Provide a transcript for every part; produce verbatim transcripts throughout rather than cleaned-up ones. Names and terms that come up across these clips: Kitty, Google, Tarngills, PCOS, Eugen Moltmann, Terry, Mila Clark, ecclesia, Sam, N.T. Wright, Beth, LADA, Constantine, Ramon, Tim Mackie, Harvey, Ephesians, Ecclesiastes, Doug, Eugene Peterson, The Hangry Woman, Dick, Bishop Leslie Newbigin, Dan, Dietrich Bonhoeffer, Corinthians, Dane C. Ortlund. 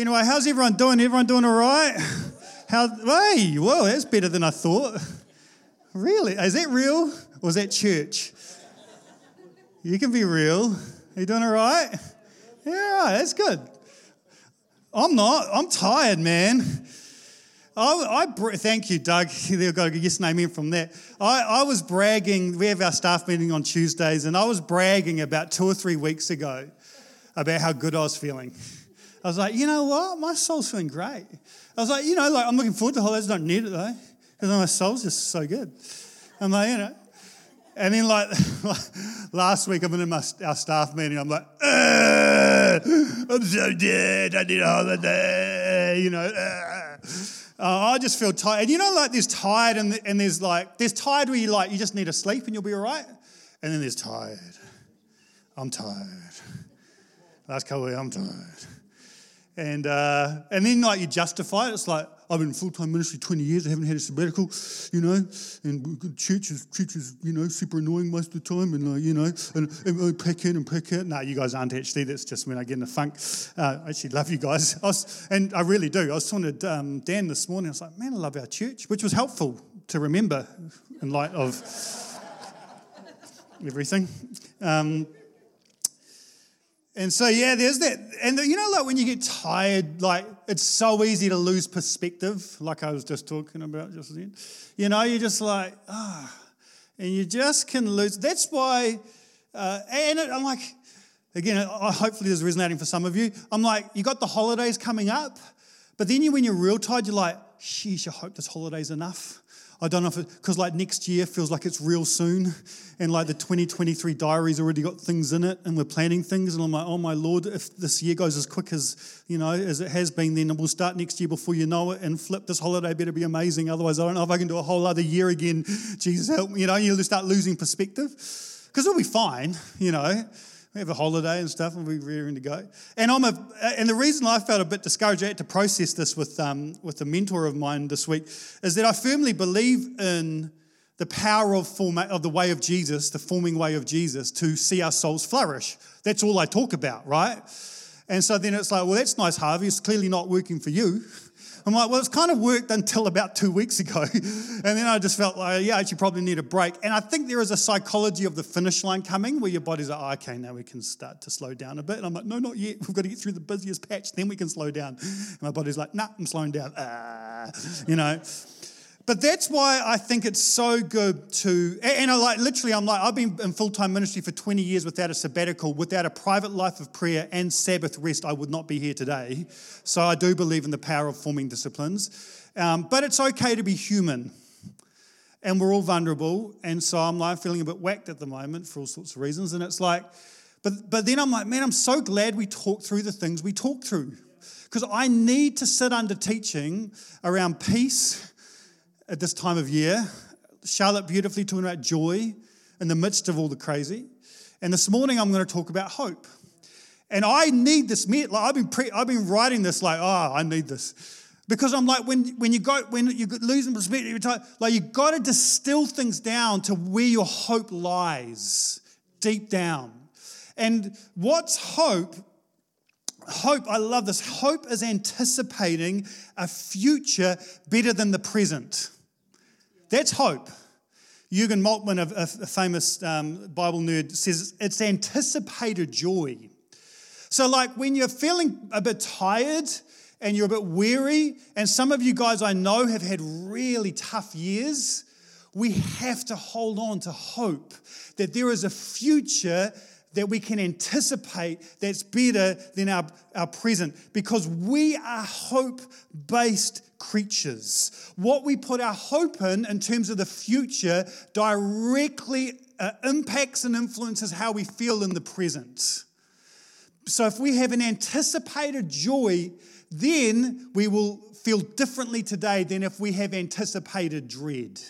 Anyway, how's everyone doing? Everyone doing all right? How? Hey, whoa, that's better than I thought. Really? Is that real? Or is that church? You can be real. Are you doing all right? Yeah, all right, that's good. I'm not. I'm tired, man. I, I thank you, Doug. They've got a yes and amen from that. I, I was bragging. We have our staff meeting on Tuesdays, and I was bragging about two or three weeks ago about how good I was feeling. I was like, you know what? My soul's feeling great. I was like, you know, like I'm looking forward to holidays. I don't need it though, because my soul's just so good. I'm like, you know. And then, like, last week, I'm in my, our staff meeting. I'm like, I'm so dead. I need a holiday. You know, uh, I just feel tired. And you know, like, there's tired and, the, and there's, like, there's tired where you, like, you just need to sleep and you'll be all right. And then there's tired. I'm tired. Last couple of weeks, I'm tired. And, uh, and then, like, you justify it. It's like, I've been in full-time ministry twenty years. I haven't had a sabbatical, you know, and church is, church is you know, super annoying most of the time, and, uh, you know, and, and I pack in and pack out. No, you guys aren't actually. That's just when I get in the funk. Uh, I actually love you guys, I was, and I really do. I was talking to um, Dan this morning. I was like, man, I love our church, which was helpful to remember in light of everything. Um And so, yeah, there's that. And, you know, like when you get tired, like it's so easy to lose perspective, like I was just talking about just then. You know, you're just like, ah, oh, and you just can lose. That's why, uh, and it, I'm like, again, hopefully this is resonating for some of you. I'm like, you got the holidays coming up, but then you, when you're real tired, you're like, sheesh, I hope this holiday's enough. I don't know if it, because like next year feels like it's real soon, and like the twenty twenty-three diary's already got things in it, and we're planning things, and I'm like, oh my Lord, if this year goes as quick as, you know, as it has been, then we'll start next year before you know it, and flip, this holiday better be amazing, otherwise I don't know if I can do a whole other year again. Jesus help me, you know, you start losing perspective, because it'll be fine, you know. We have a holiday and stuff, and we're rearing to go. And I'm a, and the reason I felt a bit discouraged, I had to process this with um with a mentor of mine this week, is that I firmly believe in the power of form of the way of Jesus, the forming way of Jesus, to see our souls flourish. That's all I talk about, right? And so then it's like, well, that's nice, Harvey. It's clearly not working for you. I'm like, well, it's kind of worked until about two weeks ago. And then I just felt like, yeah, I actually probably need a break. And I think there is a psychology of the finish line coming where your body's like, oh, okay, now we can start to slow down a bit. And I'm like, no, not yet. We've got to get through the busiest patch, then we can slow down. And my body's like, nah, I'm slowing down. Ah, you know. But that's why I think it's so good to, and I like literally, I'm like, I've been in full-time ministry for twenty years without a sabbatical, without a private life of prayer and Sabbath rest, I would not be here today. So I do believe in the power of forming disciplines. Um, but it's okay to be human. And we're all vulnerable. And so I'm like feeling a bit whacked at the moment for all sorts of reasons. And it's like, but but then I'm like, man, I'm so glad we talked through the things we talked through. Because I need to sit under teaching around peace at this time of year. Charlotte beautifully talking about joy in the midst of all the crazy. And this morning I'm going to talk about hope. And I need this. Like I've been pre- I've been writing this like, oh, I need this. Because I'm like, when when you go, when you lose perspective, like you got to distill things down to where your hope lies deep down. And what's hope? Hope, I love this. Hope is anticipating a future better than the present. That's hope. Eugen Moltmann, a, a famous um, Bible nerd, says it's anticipated joy. So like when you're feeling a bit tired and you're a bit weary, and some of you guys I know have had really tough years, we have to hold on to hope that there is a future that we can anticipate that's better than our, our present, because we are hope-based creatures. What we put our hope in, in terms of the future, directly uh, impacts and influences how we feel in the present. So if we have an anticipated joy, then we will feel differently today than if we have anticipated dread.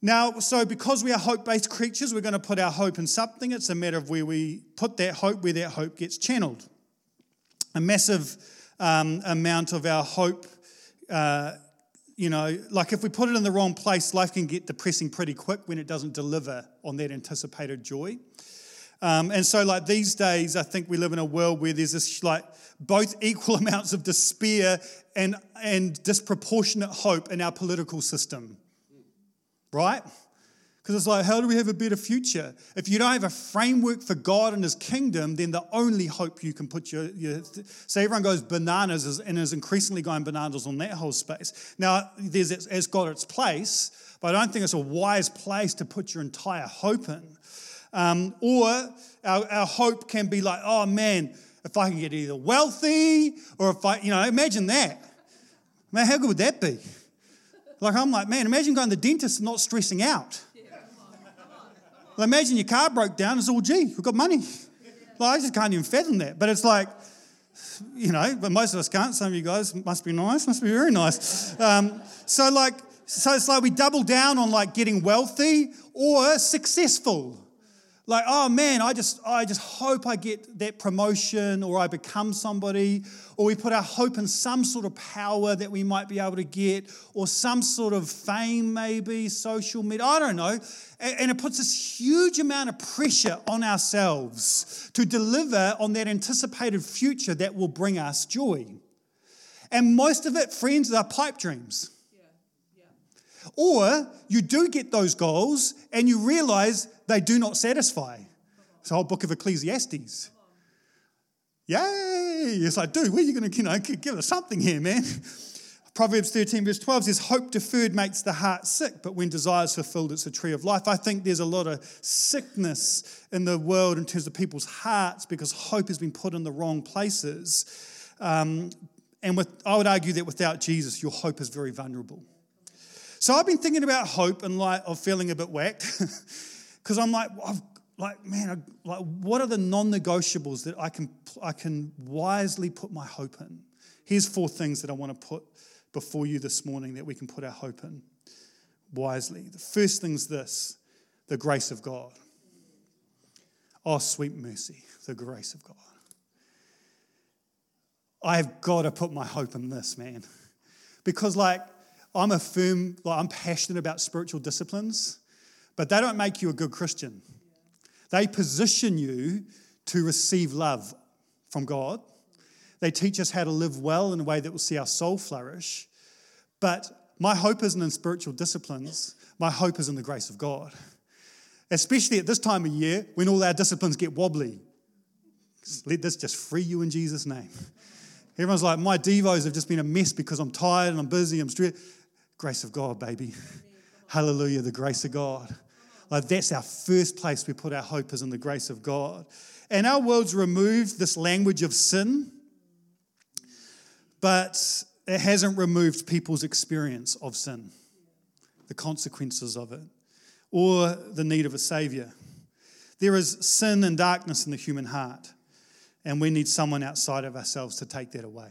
Now, so because we are hope-based creatures, we're going to put our hope in something. It's a matter of where we put that hope, where that hope gets channeled. A massive um, amount of our hope, uh, you know, like if we put it in the wrong place, life can get depressing pretty quick when it doesn't deliver on that anticipated joy. Um, and so, like, these days, I think we live in a world where there's this, like, both equal amounts of despair and and disproportionate hope in our political system, right? Because it's like, how do we have a better future? If you don't have a framework for God and his kingdom, then the only hope you can put your... your so everyone goes bananas and is increasingly going bananas on that whole space. Now, there's it's got its place, but I don't think it's a wise place to put your entire hope in. Um, or our, our hope can be like, oh man, if I can get either wealthy or if I, you know, imagine that. Man, how good would that be? Like, I'm like, man, imagine going to the dentist and not stressing out. Yeah. Like, imagine your car broke down, it's all, gee, we've got money. Yeah. Like, I just can't even fathom that. But it's like, you know, but most of us can't. Some of you guys must be nice, must be very nice. Um, so like, so it's like we double down on like getting wealthy or successful. Like, oh man, I just I just hope I get that promotion or I become somebody, or we put our hope in some sort of power that we might be able to get, or some sort of fame maybe, social media, I don't know. And, and it puts this huge amount of pressure on ourselves to deliver on that anticipated future that will bring us joy. And most of it, friends, are pipe dreams. Or you do get those goals and you realize they do not satisfy. It's the whole book of Ecclesiastes. Yay! It's like, dude, where are you going to, you know, give us something here, man? Proverbs thirteen verse twelve says, hope deferred makes the heart sick, but when desire is fulfilled, it's a tree of life. I think there's a lot of sickness in the world in terms of people's hearts because hope has been put in the wrong places. Um, and with, I would argue that without Jesus, your hope is very vulnerable. So I've been thinking about hope in light of feeling a bit whacked because I'm like, I've, like, man, I, like, what are the non-negotiables that I can I can wisely put my hope in? Here's four things that I want to put before you this morning that we can put our hope in wisely. The first thing's this, the grace of God. Oh, sweet mercy, the grace of God. I've got to put my hope in this, man, because like, I'm a firm, like I'm passionate about spiritual disciplines, but they don't make you a good Christian. They position you to receive love from God. They teach us how to live well in a way that will see our soul flourish. But my hope isn't in spiritual disciplines. My hope is in the grace of God, especially at this time of year when all our disciplines get wobbly. Let this just free you in Jesus' name. Everyone's like, my devos have just been a mess because I'm tired and I'm busy, I'm stressed. Grace of God, baby. Hallelujah, the grace of God. Like, that's our first place we put our hope is in the grace of God. And our world's removed this language of sin, but it hasn't removed people's experience of sin, the consequences of it, or the need of a saviour. There is sin and darkness in the human heart, and we need someone outside of ourselves to take that away.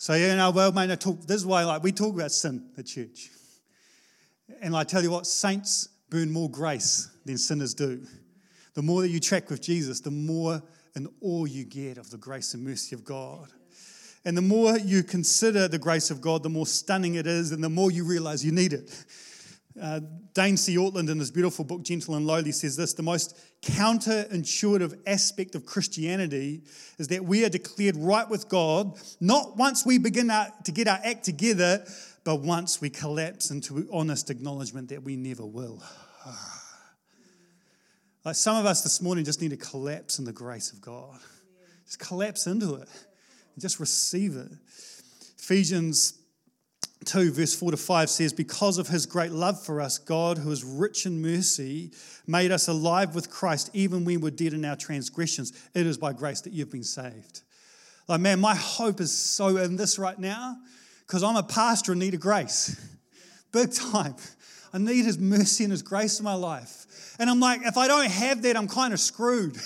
So, you know, well, mate, I talk, this is why like, we talk about sin at church. And I tell you what, saints burn more grace than sinners do. The more that you track with Jesus, the more in awe you get of the grace and mercy of God. And the more you consider the grace of God, the more stunning it is, and the more you realize you need it. Uh, Dane C. Ortlund, in his beautiful book, Gentle and Lowly, says this, the most counterintuitive aspect of Christianity is that we are declared right with God, not once we begin our, to get our act together, but once we collapse into honest acknowledgement that we never will. Like some of us this morning just need to collapse in the grace of God. Just collapse into it. And just receive it. Ephesians two verse four to five says, because of his great love for us, God, who is rich in mercy, made us alive with Christ even when we're dead in our transgressions. It is by grace that you've been saved. Like, man, my hope is so in this right now because I'm a pastor in need of grace. Big time. I need his mercy and his grace in my life. And I'm like, if I don't have that, I'm kind of screwed.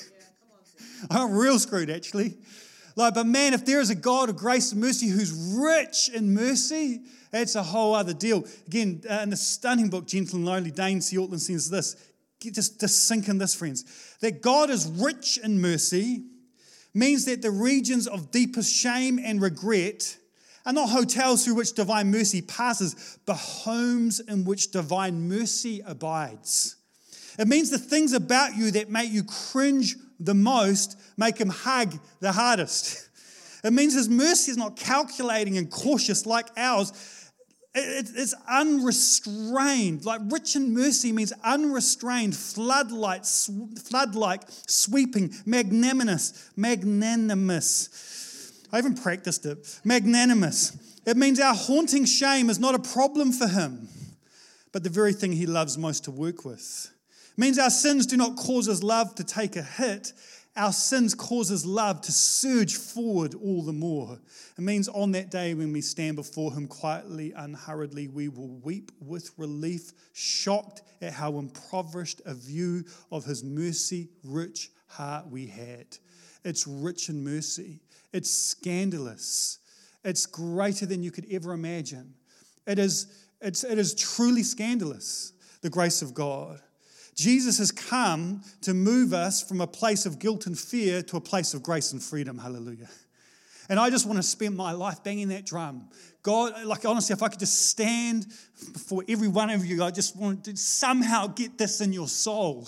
I'm real screwed, actually. Like, but man, if there is a God of grace and mercy who's rich in mercy, that's a whole other deal. Again, uh, in the stunning book, Gentle and Lonely, Dane C. Ortlund says this. Get, just, just sink in this, friends. That God is rich in mercy means that the regions of deepest shame and regret are not hotels through which divine mercy passes, but homes in which divine mercy abides. It means the things about you that make you cringe the most make him hug the hardest. It means his mercy is not calculating and cautious like ours. It's unrestrained. Like rich in mercy means unrestrained, floodlight, flood-like, sweeping, magnanimous, magnanimous. I haven't practiced it. Magnanimous. It means our haunting shame is not a problem for him, but the very thing he loves most to work with. It means our sins do not cause his love to take a hit. Our sins causes love to surge forward all the more. It means on that day when we stand before him quietly, unhurriedly, we will weep with relief, shocked at how impoverished a view of his mercy-rich heart we had. It's rich in mercy. It's scandalous. It's greater than you could ever imagine. It is, it's, it is truly scandalous, the grace of God. Jesus has come to move us from a place of guilt and fear to a place of grace and freedom. Hallelujah. And I just want to spend my life banging that drum. God, like honestly, if I could just stand before every one of you, I just want to somehow get this in your soul.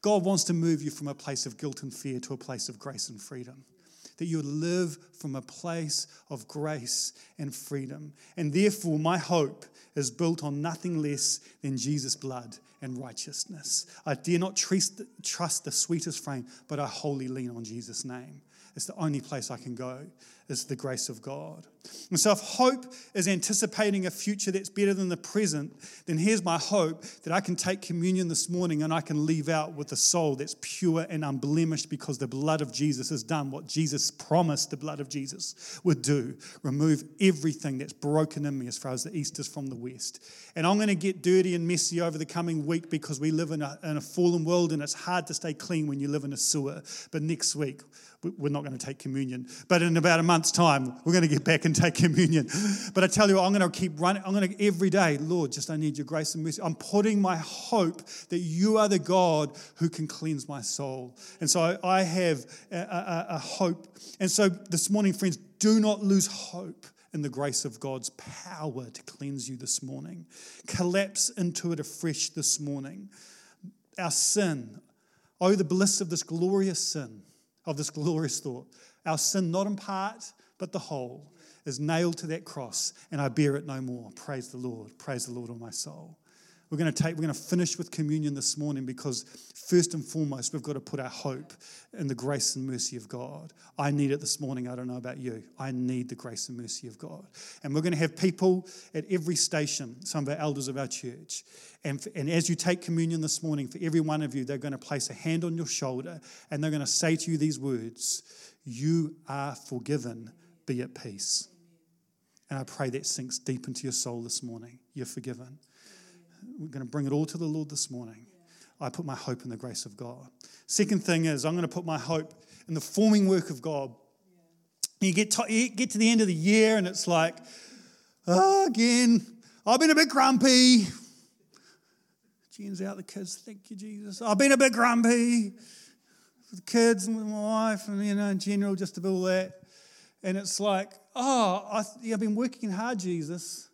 God wants to move you from a place of guilt and fear to a place of grace and freedom. That you live from a place of grace and freedom. And therefore, my hope is built on nothing less than Jesus' blood and righteousness. I dare not trust the sweetest frame, but I wholly lean on Jesus' name. It's the only place I can go, is the grace of God. And so if hope is anticipating a future that's better than the present, then here's my hope that I can take communion this morning and I can leave out with a soul that's pure and unblemished because the blood of Jesus has done what Jesus promised the blood of Jesus would do. Remove everything that's broken in me as far as the east is from the west. And I'm going to get dirty and messy over the coming week because we live in a, in a fallen world and it's hard to stay clean when you live in a sewer. But next week, we're not going to take communion. But in about a month's time, we're going to get back and take communion. But I tell you what, I'm going to keep running. I'm going to, every day, Lord, just I need your grace and mercy. I'm putting my hope that you are the God who can cleanse my soul. And so I have a, a, a hope. And so this morning, friends, do not lose hope in the grace of God's power to cleanse you this morning. Collapse into it afresh this morning. Our sin, oh, the bliss of this glorious sin. of this glorious thought. Our sin, not in part, but the whole, is nailed to that cross, and I bear it no more. Praise the Lord. Praise the Lord of my soul. We're going to take, we're going to finish with communion this morning because first and foremost, we've got to put our hope in the grace and mercy of God. I need it this morning. I don't know about you. I need the grace and mercy of God. And we're going to have people at every station, some of our elders of our church. And, and as you take communion this morning, for every one of you, they're going to place a hand on your shoulder and they're going to say to you these words, "You are forgiven. Be at peace." And I pray that sinks deep into your soul this morning. You're forgiven. We're going to bring it all to the Lord this morning. I put my hope in the grace of God. Second thing is I'm going to put my hope in the forming work of God. You get to, you get to the end of the year and it's like, oh, again, I've been a bit grumpy. Jen's out the kids, thank you, Jesus. I've been a bit grumpy with the kids and with my wife and, you know, in general, just about all that. And it's like, oh, I, yeah, I've been working hard, Jesus,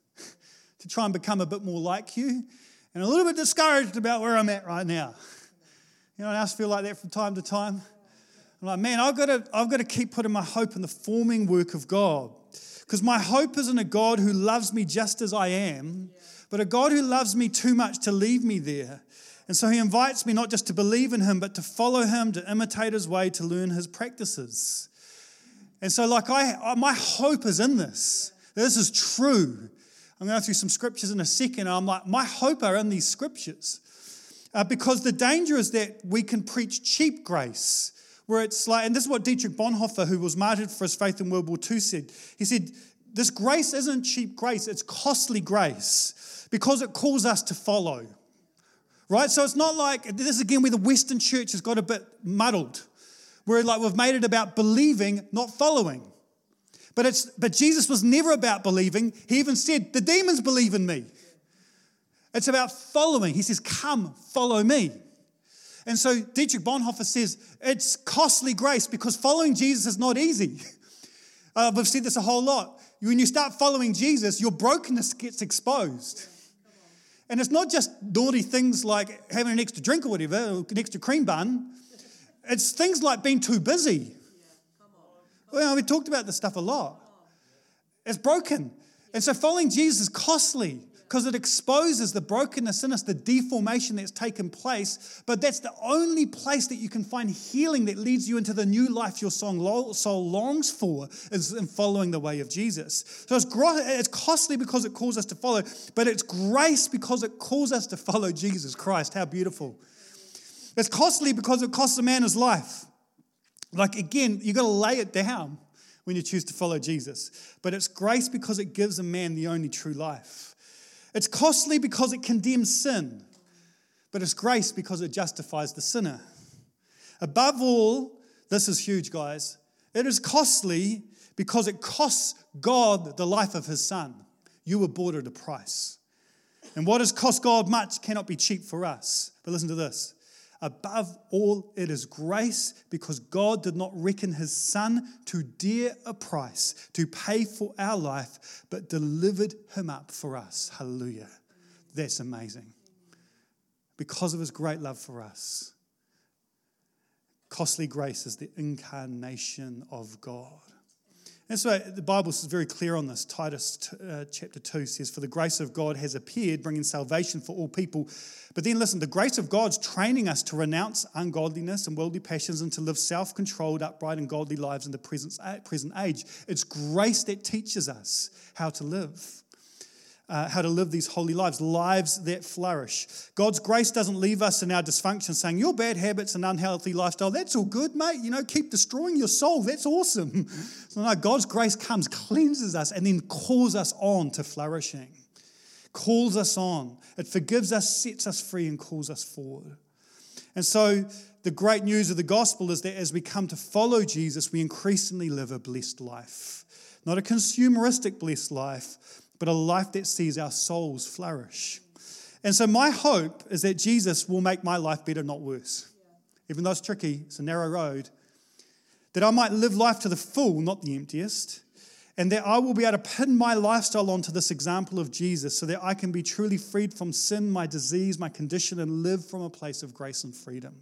to try and become a bit more like you, and a little bit discouraged about where I'm at right now. You know, I also feel like that from time to time. I'm like, man, I've got to, I've got to keep putting my hope in the forming work of God, because my hope isn't a God who loves me just as I am, but a God who loves me too much to leave me there. And so he invites me not just to believe in him, but to follow him, to imitate his way, to learn his practices. And so, like, I, my hope is in this. This is true. I'm going to go through some scriptures in a second. I'm like, my hope are in these scriptures. Uh, because the danger is that we can preach cheap grace, where it's like, and this is what Dietrich Bonhoeffer, who was martyred for his faith in World War Two, said. He said, this grace isn't cheap grace, it's costly grace, because it calls us to follow. Right? So it's not like, this is again where the Western church has got a bit muddled, where like we've made it about believing, not following. But it's but Jesus was never about believing. He even said, the demons believe in me. It's about following. He says, come, follow me. And so Dietrich Bonhoeffer says, it's costly grace because following Jesus is not easy. Uh, we've said this a whole lot. When you start following Jesus, your brokenness gets exposed. And it's not just naughty things like having an extra drink or whatever, or an extra cream bun. It's things like being too busy. Well, we talked about this stuff a lot. It's broken. And so following Jesus is costly because it exposes the brokenness in us, the deformation that's taken place. But that's the only place that you can find healing that leads you into the new life your soul longs for, is in following the way of Jesus. So it's, gro- it's costly because it calls us to follow, but it's grace because it calls us to follow Jesus Christ. How beautiful. It's costly because it costs a man his life. Like, again, you've got to lay it down when you choose to follow Jesus. But it's grace because it gives a man the only true life. It's costly because it condemns sin. But it's grace because it justifies the sinner. Above all, this is huge, guys. It is costly because it costs God the life of his son. You were bought at a price. And what has cost God much cannot be cheap for us. But listen to this. Above all, it is grace because God did not reckon his son too dear a price to pay for our life, but delivered him up for us. Hallelujah. That's amazing. Because of his great love for us. Costly grace is the incarnation of God. That's why the Bible is very clear on this. Titus uh, chapter two says, "For the grace of God has appeared, bringing salvation for all people." But then listen, the grace of God's training us to renounce ungodliness and worldly passions and to live self-controlled, upright and godly lives in the present, present age. It's grace that teaches us how to live. Uh, how to live these holy lives, lives that flourish. God's grace doesn't leave us in our dysfunction saying, your bad habits and unhealthy lifestyle, that's all good, mate. You know, keep destroying your soul. That's awesome. So no, God's grace comes, cleanses us, and then calls us on to flourishing. Calls us on. It forgives us, sets us free, and calls us forward. And so the great news of the gospel is that as we come to follow Jesus, we increasingly live a blessed life. Not a consumeristic blessed life, but a life that sees our souls flourish. And so my hope is that Jesus will make my life better, not worse. Even though it's tricky, it's a narrow road. That I might live life to the full, not the emptiest. And that I will be able to pin my lifestyle onto this example of Jesus so that I can be truly freed from sin, my disease, my condition, and live from a place of grace and freedom.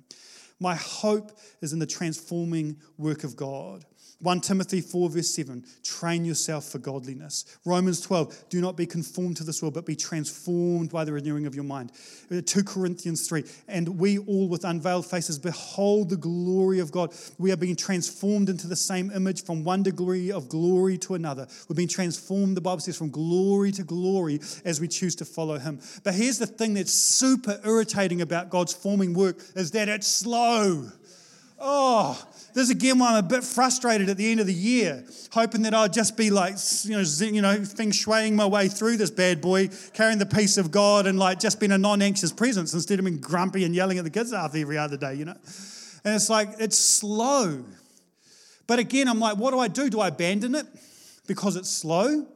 My hope is in the transforming work of God. First Timothy four verse seven, train yourself for godliness. Romans twelve, do not be conformed to this world, but be transformed by the renewing of your mind. Second Corinthians three, and we all with unveiled faces behold the glory of God. We are being transformed into the same image from one degree of glory to another. We're being transformed, the Bible says, from glory to glory as we choose to follow him. But here's the thing that's super irritating about God's forming work is that it's slow. Oh, this is again why I'm a bit frustrated at the end of the year, hoping that I'll just be like, you know, you know, feng shuiing my way through this bad boy, carrying the peace of God and like just being a non-anxious presence instead of being grumpy and yelling at the kids after every other day, you know. And it's like, it's slow. But again, I'm like, what do I do? Do I abandon it because it's slow?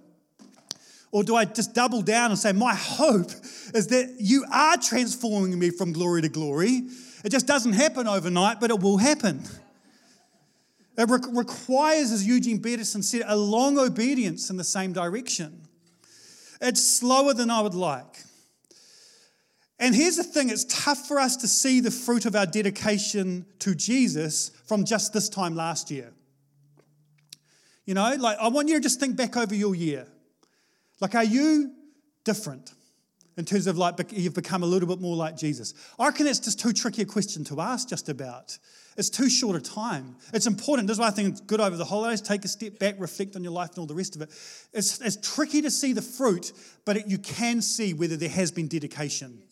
Or do I just double down and say, my hope is that you are transforming me from glory to glory. It just doesn't happen overnight, but it will happen. It re- requires, as Eugene Peterson said, a long obedience in the same direction. It's slower than I would like. And here's the thing, it's tough for us to see the fruit of our dedication to Jesus from just this time last year. You know, like I want you to just think back over your year. Like, are you different in terms of like you've become a little bit more like Jesus? I reckon that's just too tricky a question to ask just about. It's too short a time. It's important. This is why I think it's good over the holidays. Take a step back, reflect on your life and all the rest of it. It's, it's tricky to see the fruit, but it, you can see whether there has been dedication.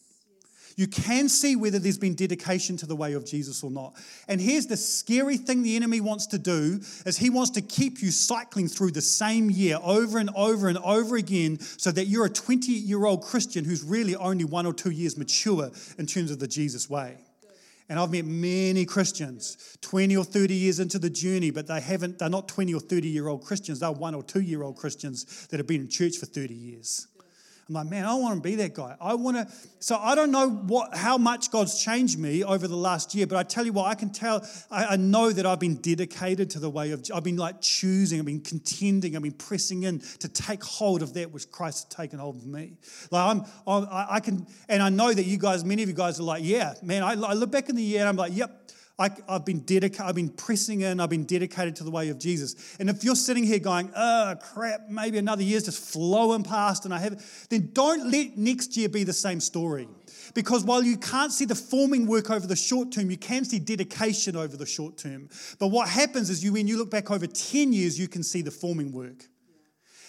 You can see whether there's been dedication to the way of Jesus or not. And here's the scary thing the enemy wants to do, is he wants to keep you cycling through the same year over and over and over again so that you're a twenty-year-old Christian who's really only one or two years mature in terms of the Jesus way. And I've met many Christians twenty or thirty years into the journey, but they haven't, they're not twenty or thirty year old Christians. They're one or two year old Christians that have been in church for thirty years. I'm like, man, I want to be that guy. I want to. So I don't know what, how much God's changed me over the last year, but I tell you what, I can tell, I, I know that I've been dedicated to the way of, I've been like choosing, I've been contending, I've been pressing in to take hold of that which Christ has taken hold of me. Like I'm, I'm I can, and I know that you guys, many of you guys are like, yeah, man, I, I look back in the year and I'm like, yep, I, I've been dedicated, I've been pressing in, I've been dedicated to the way of Jesus. And if you're sitting here going, oh, crap, maybe another year's just flowing past and I haven't, then don't let next year be the same story. Because while you can't see the forming work over the short term, you can see dedication over the short term. But what happens is you, when you look back over ten years, you can see the forming work.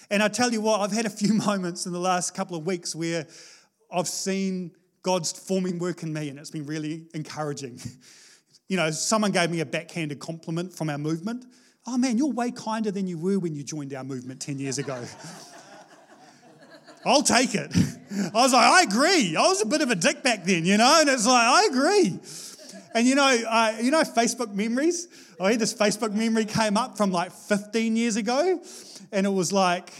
And I tell you what, I've had a few moments in the last couple of weeks where I've seen God's forming work in me, and it's been really encouraging. You know, someone gave me a backhanded compliment from our movement. Oh, man, you're way kinder than you were when you joined our movement ten years ago. I'll take it. I was like, I agree. I was a bit of a dick back then, you know, and it's like, I agree. And, you know, uh, you know, Facebook memories? I had this Facebook memory came up from like fifteen years ago, and it was like,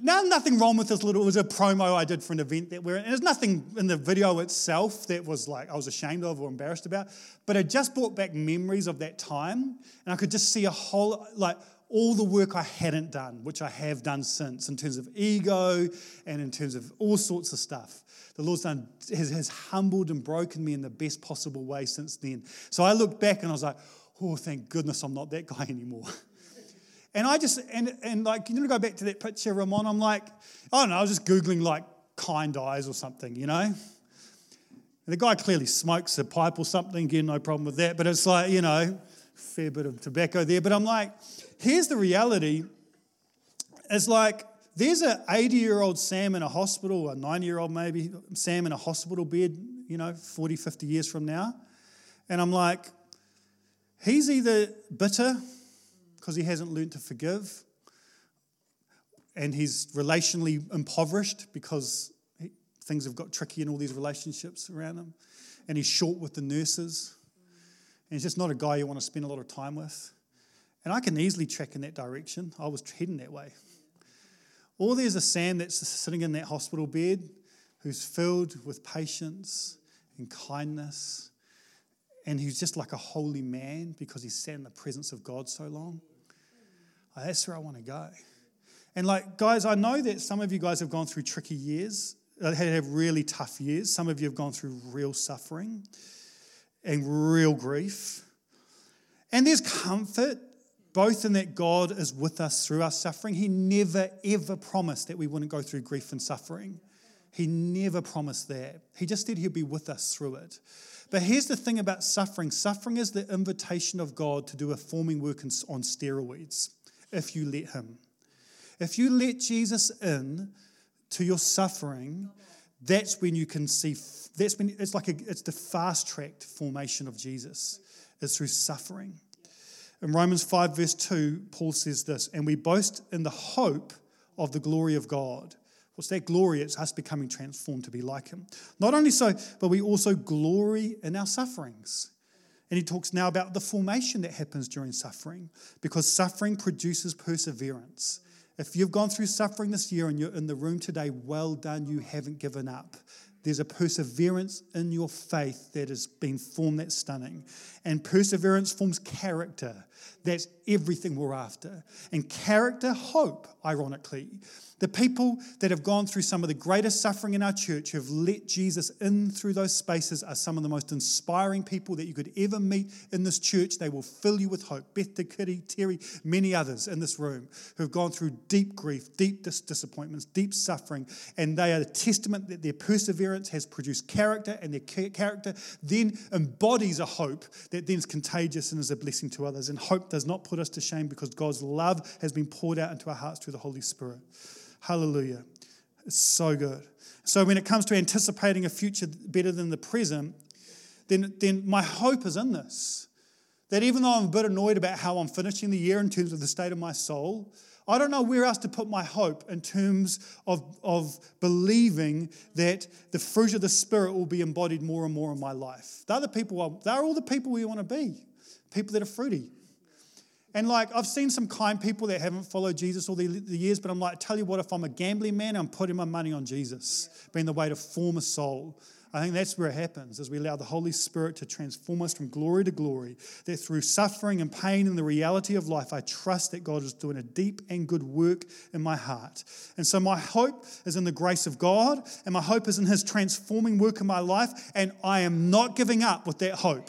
no, nothing wrong with this little, it was a promo I did for an event that we're in. And there's nothing in the video itself that was like I was ashamed of or embarrassed about, but it just brought back memories of that time, and I could just see a whole, like all the work I hadn't done, which I have done since in terms of ego and in terms of all sorts of stuff. The Lord's done, has, has humbled and broken me in the best possible way since then. So I looked back and I was like, oh, thank goodness I'm not that guy anymore. And I just, and and like, you know, go back to that picture, Ramon, I'm like, I don't know, I was just Googling like kind eyes or something, you know. And the guy clearly smokes a pipe or something, again, no problem with that. But it's like, you know, fair bit of tobacco there. But I'm like, here's the reality. It's like, there's an eighty-year-old Sam in a hospital, a ninety-year-old maybe, Sam in a hospital bed, you know, forty, fifty years from now. And I'm like, he's either bitter, because he hasn't learnt to forgive, and he's relationally impoverished because he, things have got tricky in all these relationships around him, and he's short with the nurses, and he's just not a guy you want to spend a lot of time with. And I can easily track in that direction. I was heading that way. Or there's a Sam that's sitting in that hospital bed who's filled with patience and kindness, and he's just like a holy man because he's sat in the presence of God so long. That's where I want to go. And like, guys, I know that some of you guys have gone through tricky years, have really tough years. Some of you have gone through real suffering and real grief. And there's comfort, both in that God is with us through our suffering. He never, ever promised that we wouldn't go through grief and suffering. He never promised that. He just said he'll be with us through it. But here's the thing about suffering. Suffering is the invitation of God to do a forming work on steroids. If you let him. If you let Jesus in to your suffering, that's when you can see, that's when it's like a, it's the fast-tracked formation of Jesus. It's through suffering. In Romans five verse two, Paul says this, and we boast in the hope of the glory of God. What's that glory? It's us becoming transformed to be like him. Not only so, but we also glory in our sufferings. And he talks now about the formation that happens during suffering, because suffering produces perseverance. If you've gone through suffering this year and you're in the room today, well done, you haven't given up. There's a perseverance in your faith that has been formed that's stunning. And perseverance forms character. That's everything we're after. And character, hope, ironically. The people that have gone through some of the greatest suffering in our church, who have let Jesus in through those spaces, are some of the most inspiring people that you could ever meet in this church. They will fill you with hope. Beth, Kitty, Terry, many others in this room who have gone through deep grief, deep dis- disappointments, deep suffering, and they are a testament that their perseverance has produced character, and their ca- character then embodies a hope that then is contagious and is a blessing to others. And hope does not put us to shame, because God's love has been poured out into our hearts through the Holy Spirit. Hallelujah. It's so good. So when it comes to anticipating a future better than the present, then, then my hope is in this. That even though I'm a bit annoyed about how I'm finishing the year in terms of the state of my soul, I don't know where else to put my hope in terms of, of believing that the fruit of the Spirit will be embodied more and more in my life. They're the people, they're all the people we want to be. People that are fruity. And like, I've seen some kind people that haven't followed Jesus all the, the years, but I'm like, tell you what, if I'm a gambling man, I'm putting my money on Jesus, being the way to form a soul. I think that's where it happens, as we allow the Holy Spirit to transform us from glory to glory, that through suffering and pain and the reality of life, I trust that God is doing a deep and good work in my heart. And so my hope is in the grace of God, and my hope is in his transforming work in my life, and I am not giving up with that hope.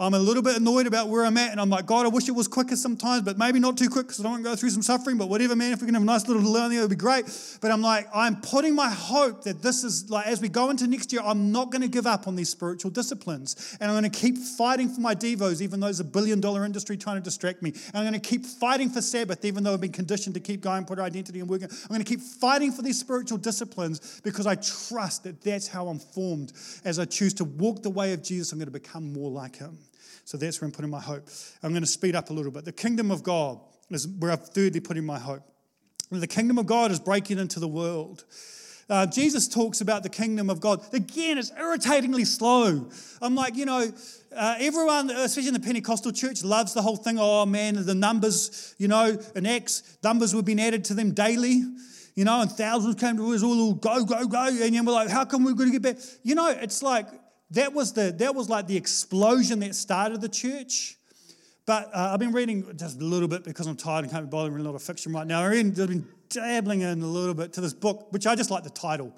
I'm a little bit annoyed about where I'm at, and I'm like, God, I wish it was quicker sometimes, but maybe not too quick because I don't want to go through some suffering, but whatever, man, if we can have a nice little learning, it would be great. But I'm like, I'm putting my hope that this is, like, as we go into next year, I'm not going to give up on these spiritual disciplines, and I'm going to keep fighting for my devos, even though it's a billion-dollar industry trying to distract me. And I'm going to keep fighting for Sabbath, even though I've been conditioned to keep going, put our identity and working. I'm going to keep fighting for these spiritual disciplines because I trust that that's how I'm formed. As I choose to walk the way of Jesus, I'm going to become more like him. So that's where I'm putting my hope. I'm going to speed up a little bit. The kingdom of God is where I'm thirdly putting my hope. The kingdom of God is breaking into the world. Uh, Jesus talks about the kingdom of God. Again, it's irritatingly slow. I'm like, you know, uh, everyone, especially in the Pentecostal church, loves the whole thing. Oh, man, the numbers, you know, in Acts, numbers were being added to them daily. You know, and thousands came to us, all go, go, go. And then we're like, how come we're going to get back? You know, it's like... That was the that was like the explosion that started the church. But uh, I've been reading just a little bit because I'm tired and can't be bothered reading a lot of fiction right now. I've been dabbling in a little bit to this book, which I just like the title,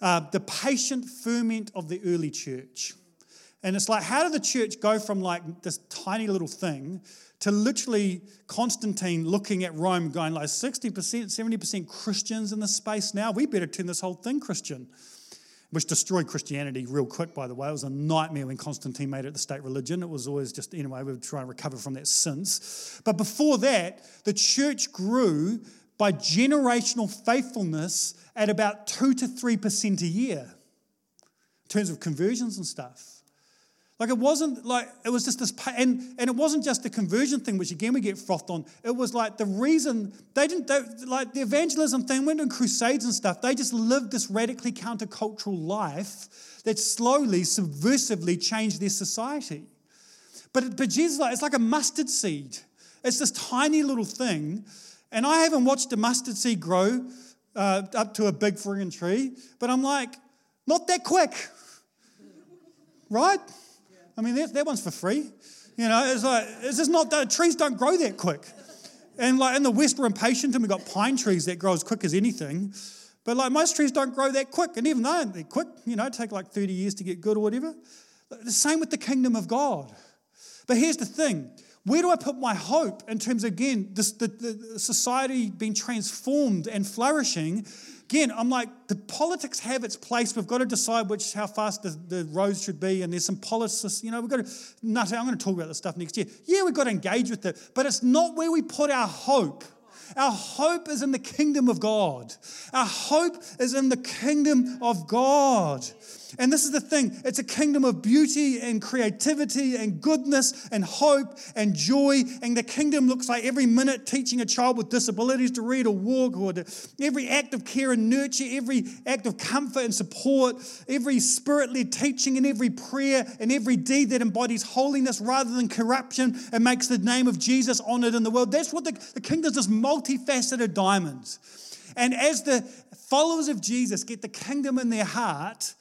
uh, The Patient Ferment of the Early Church. And it's like, how did the church go from like this tiny little thing to literally Constantine looking at Rome going like sixty percent, seventy percent Christians in this space now? We better turn this whole thing Christian. Which destroyed Christianity real quick, by the way. It was a nightmare when Constantine made it the state religion. It was always just, anyway, we've tried to recover from that since. But before that, the church grew by generational faithfulness at about two to three percent a year in terms of conversions and stuff. Like it wasn't like, it was just this, and, and it wasn't just the conversion thing, which again we get frothed on. It was like the reason, they didn't, they, like the evangelism thing, went on crusades and stuff. They just lived this radically countercultural life that slowly, subversively changed their society. But, but Jesus, it's like a mustard seed. It's this tiny little thing. And I haven't watched a mustard seed grow uh, up to a big friggin' tree, but I'm like, not that quick, right? I mean, that, that one's for free. You know, it's like, it's just not, that trees don't grow that quick. And like in the West, we're impatient and we've got pine trees that grow as quick as anything. But like most trees don't grow that quick. And even though they're quick, you know, take like thirty years to get good or whatever. The same with the kingdom of God. But here's the thing. Where do I put my hope in terms of, again, this, the, the society being transformed and flourishing? Again, I'm like, the politics have its place. We've got to decide which, how fast the, the roads should be, and there's some politics, you know, we've got to, not, I'm going to talk about this stuff next year. Yeah, we've got to engage with it, but it's not where we put our hope. Our hope is in the kingdom of God. Our hope is in the kingdom of God. And this is the thing. It's a kingdom of beauty and creativity and goodness and hope and joy. And the kingdom looks like every minute teaching a child with disabilities to read or walk, or to, every act of care and nurture, every act of comfort and support, every spirit-led teaching and every prayer and every deed that embodies holiness rather than corruption and makes the name of Jesus honored in the world. That's what the, the kingdom is, this multifaceted diamonds. And as the followers of Jesus get the kingdom in their heart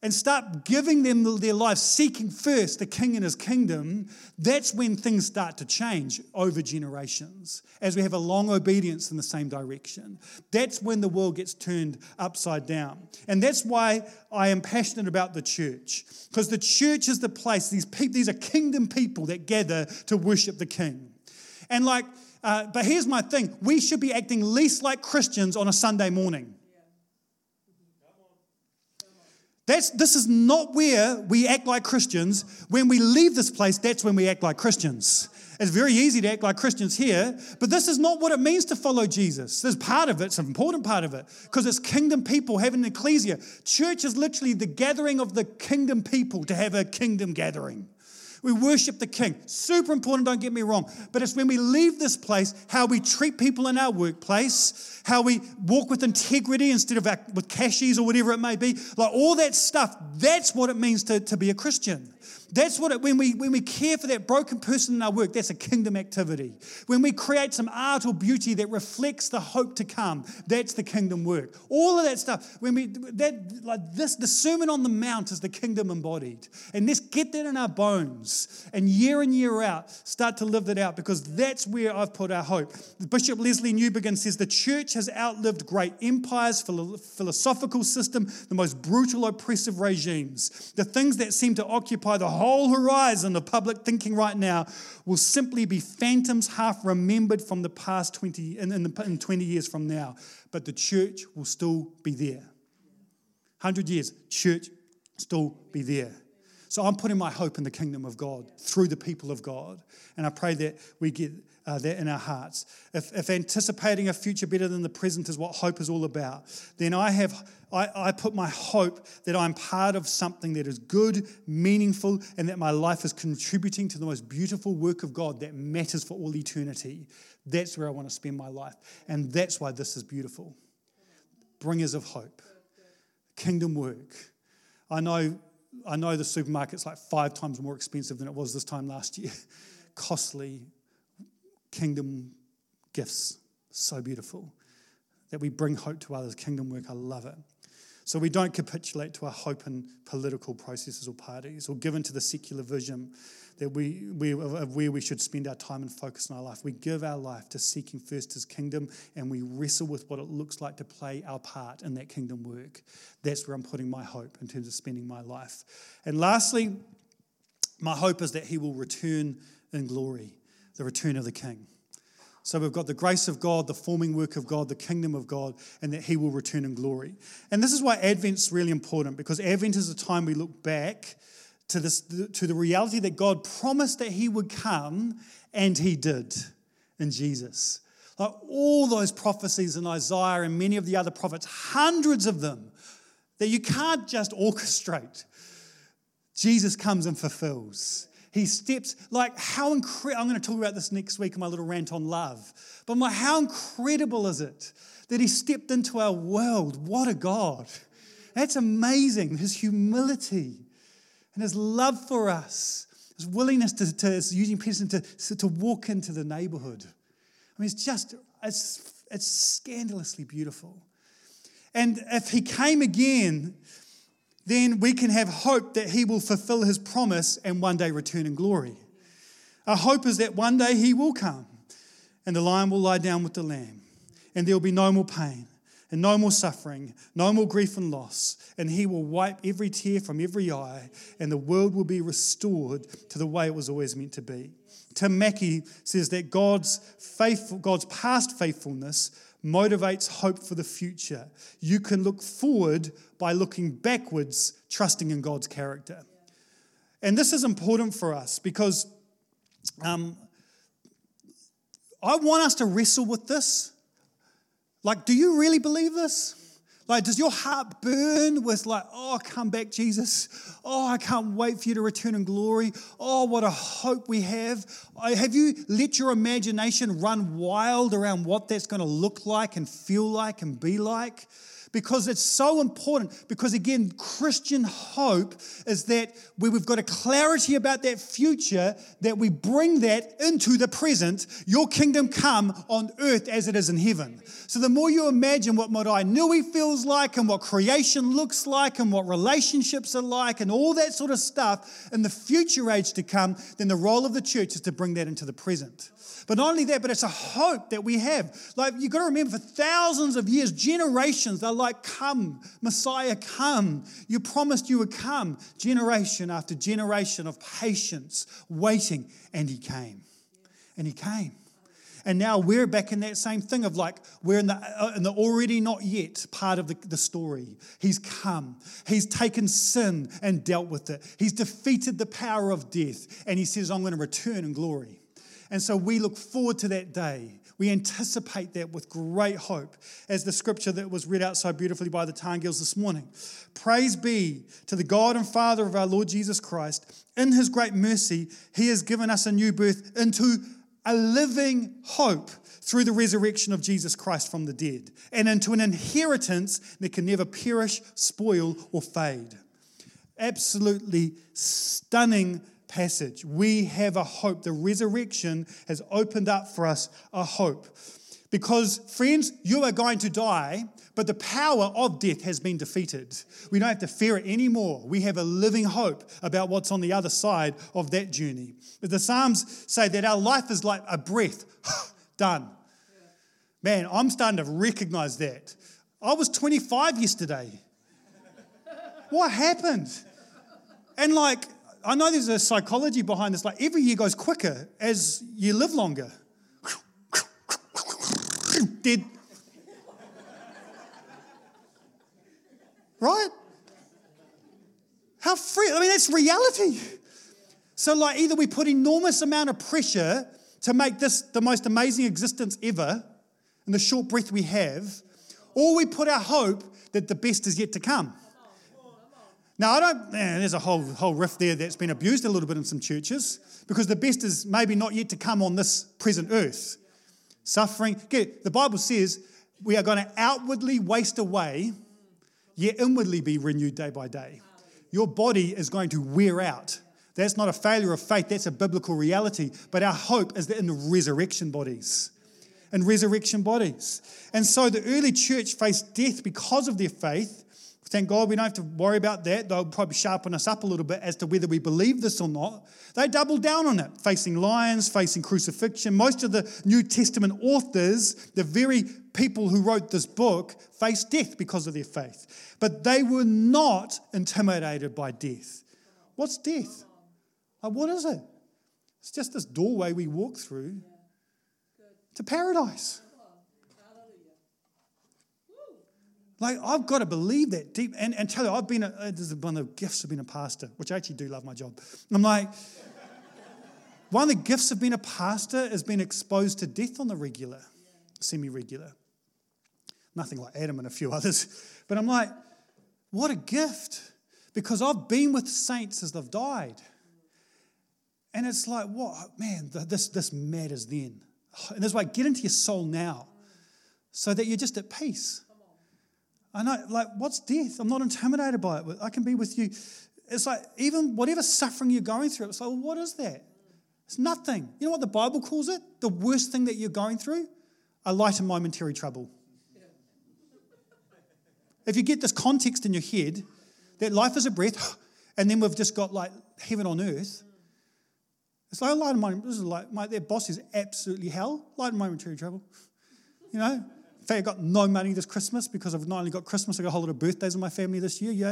and start giving them their life, seeking first the king and his kingdom, that's when things start to change over generations, as we have a long obedience in the same direction. That's when the world gets turned upside down. And that's why I am passionate about the church, because the church is the place, these people, these are kingdom people that gather to worship the king. And like, uh, but here's my thing, we should be acting least like Christians on a Sunday morning. That's, this is not where we act like Christians. When we leave this place, that's when we act like Christians. It's very easy to act like Christians here, but this is not what it means to follow Jesus. There's part of it, it's an important part of it, because it's kingdom people having an ecclesia. Church is literally the gathering of the kingdom people to have a kingdom gathering. We worship the King. Super important, don't get me wrong. But it's when we leave this place, how we treat people in our workplace, how we walk with integrity instead of our, with cashies or whatever it may be, like all that stuff, that's what it means to, to be a Christian. That's what it, when we when we care for that broken person in our work, that's a kingdom activity. When we create some art or beauty that reflects the hope to come, that's the kingdom work. All of that stuff. When we that like this, the Sermon on the Mount is the kingdom embodied, and let's get that in our bones. And year in year out, start to live that out because that's where I've put our hope. Bishop Leslie Newbigin says the church has outlived great empires, philosophical system, the most brutal oppressive regimes. The things that seem to occupy the whole horizon of public thinking right now will simply be phantoms half remembered from the past twenty in, in, the, in twenty years from now, but the church will still be there. Hundred years, church still be there. So I'm putting my hope in the kingdom of God through the people of God, and I pray that we get uh, that in our hearts. If, if anticipating a future better than the present is what hope is all about, then I have I, I put my hope that I'm part of something that is good, meaningful, and that my life is contributing to the most beautiful work of God that matters for all eternity. That's where I want to spend my life, and that's why this is beautiful. Bringers of hope, kingdom work. I know. I know the supermarket's like five times more expensive than it was this time last year. Costly kingdom gifts. So beautiful. That we bring hope to others. Kingdom work, I love it. So we don't capitulate to our hope in political processes or parties or give into the secular vision that we, we of where we should spend our time and focus in our life. We give our life to seeking first his kingdom, and we wrestle with what it looks like to play our part in that kingdom work. That's where I'm putting my hope in terms of spending my life. And lastly, my hope is that he will return in glory, the return of the King. So we've got the grace of God, the forming work of God, the kingdom of God, and that he will return in glory. And this is why Advent's really important, because Advent is a time we look back to this to the reality that God promised that he would come, and he did in Jesus. Like all those prophecies in Isaiah and many of the other prophets, hundreds of them, that you can't just orchestrate. Jesus comes and fulfills. He steps, like how incredible, I'm going to talk about this next week in my little rant on love, but my, how incredible is it that he stepped into our world? What a God. That's amazing, his humility and his love for us, his willingness to, to as Eugene Peterson, to, to walk into the neighborhood. I mean, it's just, it's, it's scandalously beautiful. And if he came again, then we can have hope that he will fulfill his promise and one day return in glory. Our hope is that one day he will come, and the lion will lie down with the lamb, and there will be no more pain and no more suffering, no more grief and loss, and he will wipe every tear from every eye, and the world will be restored to the way it was always meant to be. Tim Mackie says that God's faithful, God's past faithfulness motivates hope for the future. You can look forward by looking backwards, trusting in God's character. And this is important for us because um, I want us to wrestle with this. Like, do you really believe this? Like, does your heart burn with like, oh, come back, Jesus. Oh, I can't wait for you to return in glory. Oh, what a hope we have. Have you let your imagination run wild around what that's going to look like and feel like and be like? Because it's so important. Because again, Christian hope is that where we've got a clarity about that future, that we bring that into the present. Your kingdom come on earth as it is in heaven. So the more you imagine what Marae Nui feels like and what creation looks like and what relationships are like and all that sort of stuff in the future age to come, then the role of the church is to bring that into the present. But not only that, but it's a hope that we have. Like, you've got to remember, for thousands of years, generations, they're like, come, Messiah, come. You promised you would come. Generation after generation of patience, waiting, and he came. And he came. And now we're back in that same thing of like, we're in the uh, in the already not yet part of the, the story. He's come. He's taken sin and dealt with it. He's defeated the power of death. And he says, I'm going to return in glory. And so we look forward to that day. We anticipate that with great hope, as the scripture that was read out so beautifully by the Tarngills this morning. Praise be to the God and Father of our Lord Jesus Christ. In his great mercy, he has given us a new birth into a living hope through the resurrection of Jesus Christ from the dead, and into an inheritance that can never perish, spoil, or fade. absolutely stunning passage. We have a hope. The resurrection has opened up for us a hope. Because, friends, you are going to die, but the power of death has been defeated. We don't have to fear it anymore. We have a living hope about what's on the other side of that journey. But the Psalms say that our life is like a breath. Done. Man, I'm starting to recognize that. I was twenty-five yesterday. What happened? And like, I know there's a psychology behind this. Like, every year goes quicker as you live longer. Dead. Right? How free. I mean, that's reality. So, like, either we put enormous amount of pressure to make this the most amazing existence ever in the short breath we have, or we put our hope that the best is yet to come. Now, I don't, eh, there's a whole whole riff there that's been abused a little bit in some churches, because the best is maybe not yet to come on this present earth. Suffering. Get it? The Bible says we are going to outwardly waste away, yet inwardly be renewed day by day. Your body is going to wear out. That's not a failure of faith, that's a biblical reality. But our hope is that in the resurrection bodies. In resurrection bodies. And so the early church faced death because of their faith. Thank God we don't have to worry about that. They'll probably sharpen us up a little bit as to whether we believe this or not. They doubled down on it, facing lions, facing crucifixion. Most of the New Testament authors, the very people who wrote this book, faced death because of their faith. But they were not intimidated by death. What's death? Like, what is it? It's just this doorway we walk through to paradise. Like, I've got to believe that deep. And, and tell you, I've been, a, this is one of the gifts of being a pastor, which I actually do love my job. I'm like, one of the gifts of being a pastor is being exposed to death on the regular, semi-regular. Nothing like Adam and a few others. But I'm like, what a gift. Because I've been with saints as they've died. And it's like, what, man, this, this matters then. And that's why, get into your soul now so that you're just at peace. And I, like, what's death? I'm not intimidated by it. I can be with you. It's like, even whatever suffering you're going through, it's like, well, what is that? It's nothing. You know what the Bible calls it? The worst thing that you're going through? A light and momentary trouble. Yeah. If you get this context in your head, that life is a breath, and then we've just got, like, heaven on earth. It's like a light and momentary. This is like, my, their boss is absolutely hell. Light and momentary trouble. You know? In fact, I got no money this Christmas because I've not only got Christmas, I got a whole lot of birthdays in my family this year. Yeah,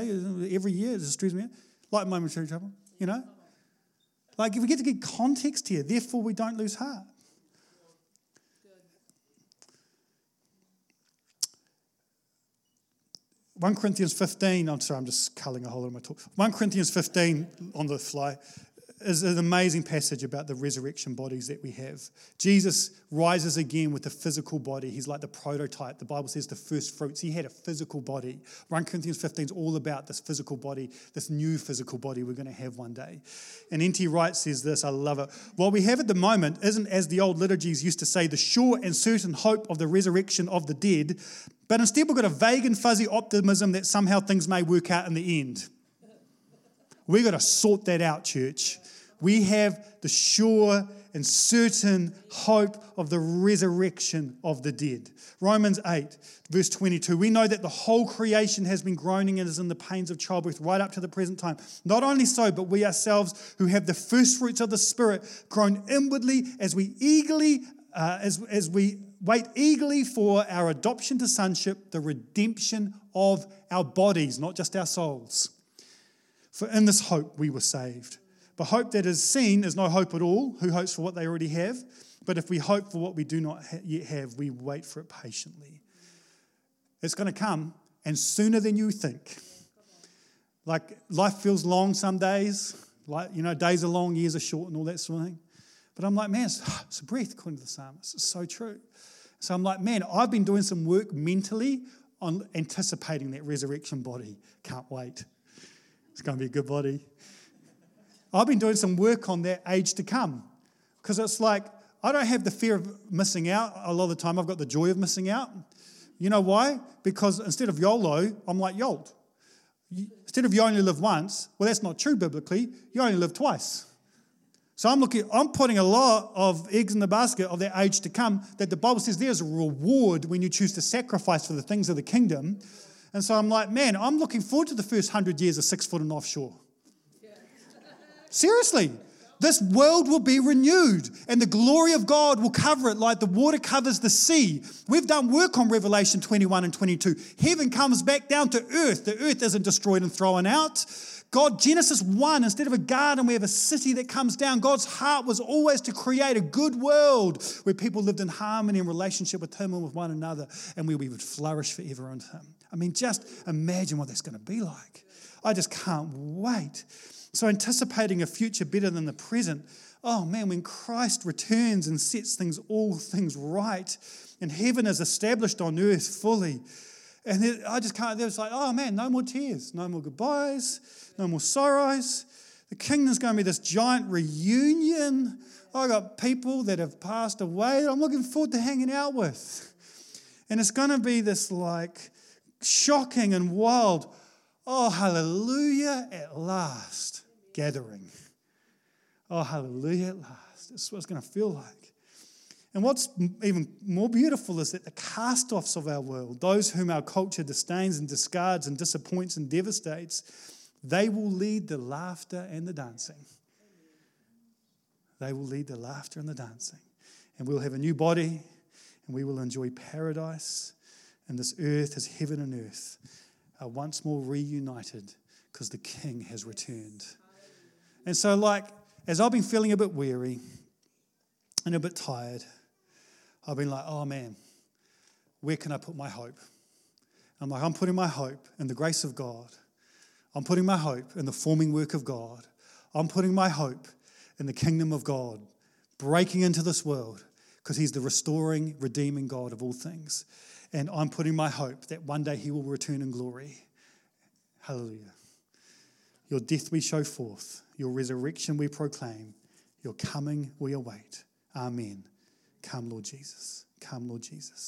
every year it just stresses me out. Light momentary trouble, you know. Like, if we get to get context here, therefore we don't lose heart. First Corinthians fifteen, I'm sorry, I'm just culling a whole lot of my talk. First Corinthians fifteen on the fly is an amazing passage about the resurrection bodies that we have. Jesus rises again with a physical body. He's like the prototype. The Bible says the first fruits. He had a physical body. First Corinthians fifteen is all about this physical body, this new physical body we're going to have one day. And N T Wright says this, I love it. What we have at the moment isn't, as the old liturgies used to say, the sure and certain hope of the resurrection of the dead, but instead we've got a vague and fuzzy optimism that somehow things may work out in the end. We've got to sort that out, church. We have the sure and certain hope of the resurrection of the dead. Romans eight, verse twenty-two. We know that the whole creation has been groaning and is in the pains of childbirth right up to the present time. Not only so, but we ourselves who have the first fruits of the Spirit groan inwardly as we eagerly, uh, as, as we wait eagerly for our adoption to sonship, the redemption of our bodies, not just our souls. For in this hope we were saved. But hope that is seen is no hope at all. Who hopes for what they already have? But if we hope for what we do not yet have, we wait for it patiently. It's going to come, and sooner than you think. Like, life feels long some days. Like, you know, days are long, years are short, and all that sort of thing. But I'm like, man, it's, it's a breath, according to the psalmist. It's so true. So I'm like, man, I've been doing some work mentally on anticipating that resurrection body. Can't wait. It's going to be a good body. I've been doing some work on that age to come, because it's like, I don't have the fear of missing out. A lot of the time I've got the joy of missing out. You know why? Because instead of YOLO, I'm like YOLT. Instead of you only live once, well, that's not true biblically. You only live twice. So I'm looking. I'm putting a lot of eggs in the basket of that age to come that the Bible says there's a reward when you choose to sacrifice for the things of the kingdom. And so I'm like, man, I'm looking forward to the first hundred years of six foot and offshore. Seriously. This world will be renewed and the glory of God will cover it like the water covers the sea. We've done work on Revelation twenty-one and twenty-two. Heaven comes back down to earth. The earth isn't destroyed and thrown out. God, Genesis one, instead of a garden, we have a city that comes down. God's heart was always to create a good world where people lived in harmony and relationship with him and with one another and where we would flourish forever under him. I mean, just imagine what that's going to be like. I just can't wait. So anticipating a future better than the present. Oh man, when Christ returns and sets things, all things right, and heaven is established on earth fully. And it, I just can't, it's like, oh man, no more tears, no more goodbyes, no more sorrows. The kingdom's going to be this giant reunion. I got people that have passed away that I'm looking forward to hanging out with. And it's going to be this like shocking and wild, oh hallelujah at last. Gathering. Oh, hallelujah, at last. This is what it's going to feel like. And what's even more beautiful is that the cast-offs of our world, those whom our culture disdains and discards and disappoints and devastates, they will lead the laughter and the dancing. They will lead the laughter and the dancing. And we'll have a new body and we will enjoy paradise. And this earth is heaven and earth are once more reunited because the King has returned. And so, like, as I've been feeling a bit weary and a bit tired, I've been like, oh, man, where can I put my hope? I'm like, I'm putting my hope in the grace of God. I'm putting my hope in the forming work of God. I'm putting my hope in the kingdom of God, breaking into this world because he's the restoring, redeeming God of all things. And I'm putting my hope that one day he will return in glory. Hallelujah. Your death we show forth, your resurrection we proclaim, your coming we await. Amen. Come, Lord Jesus. Come, Lord Jesus.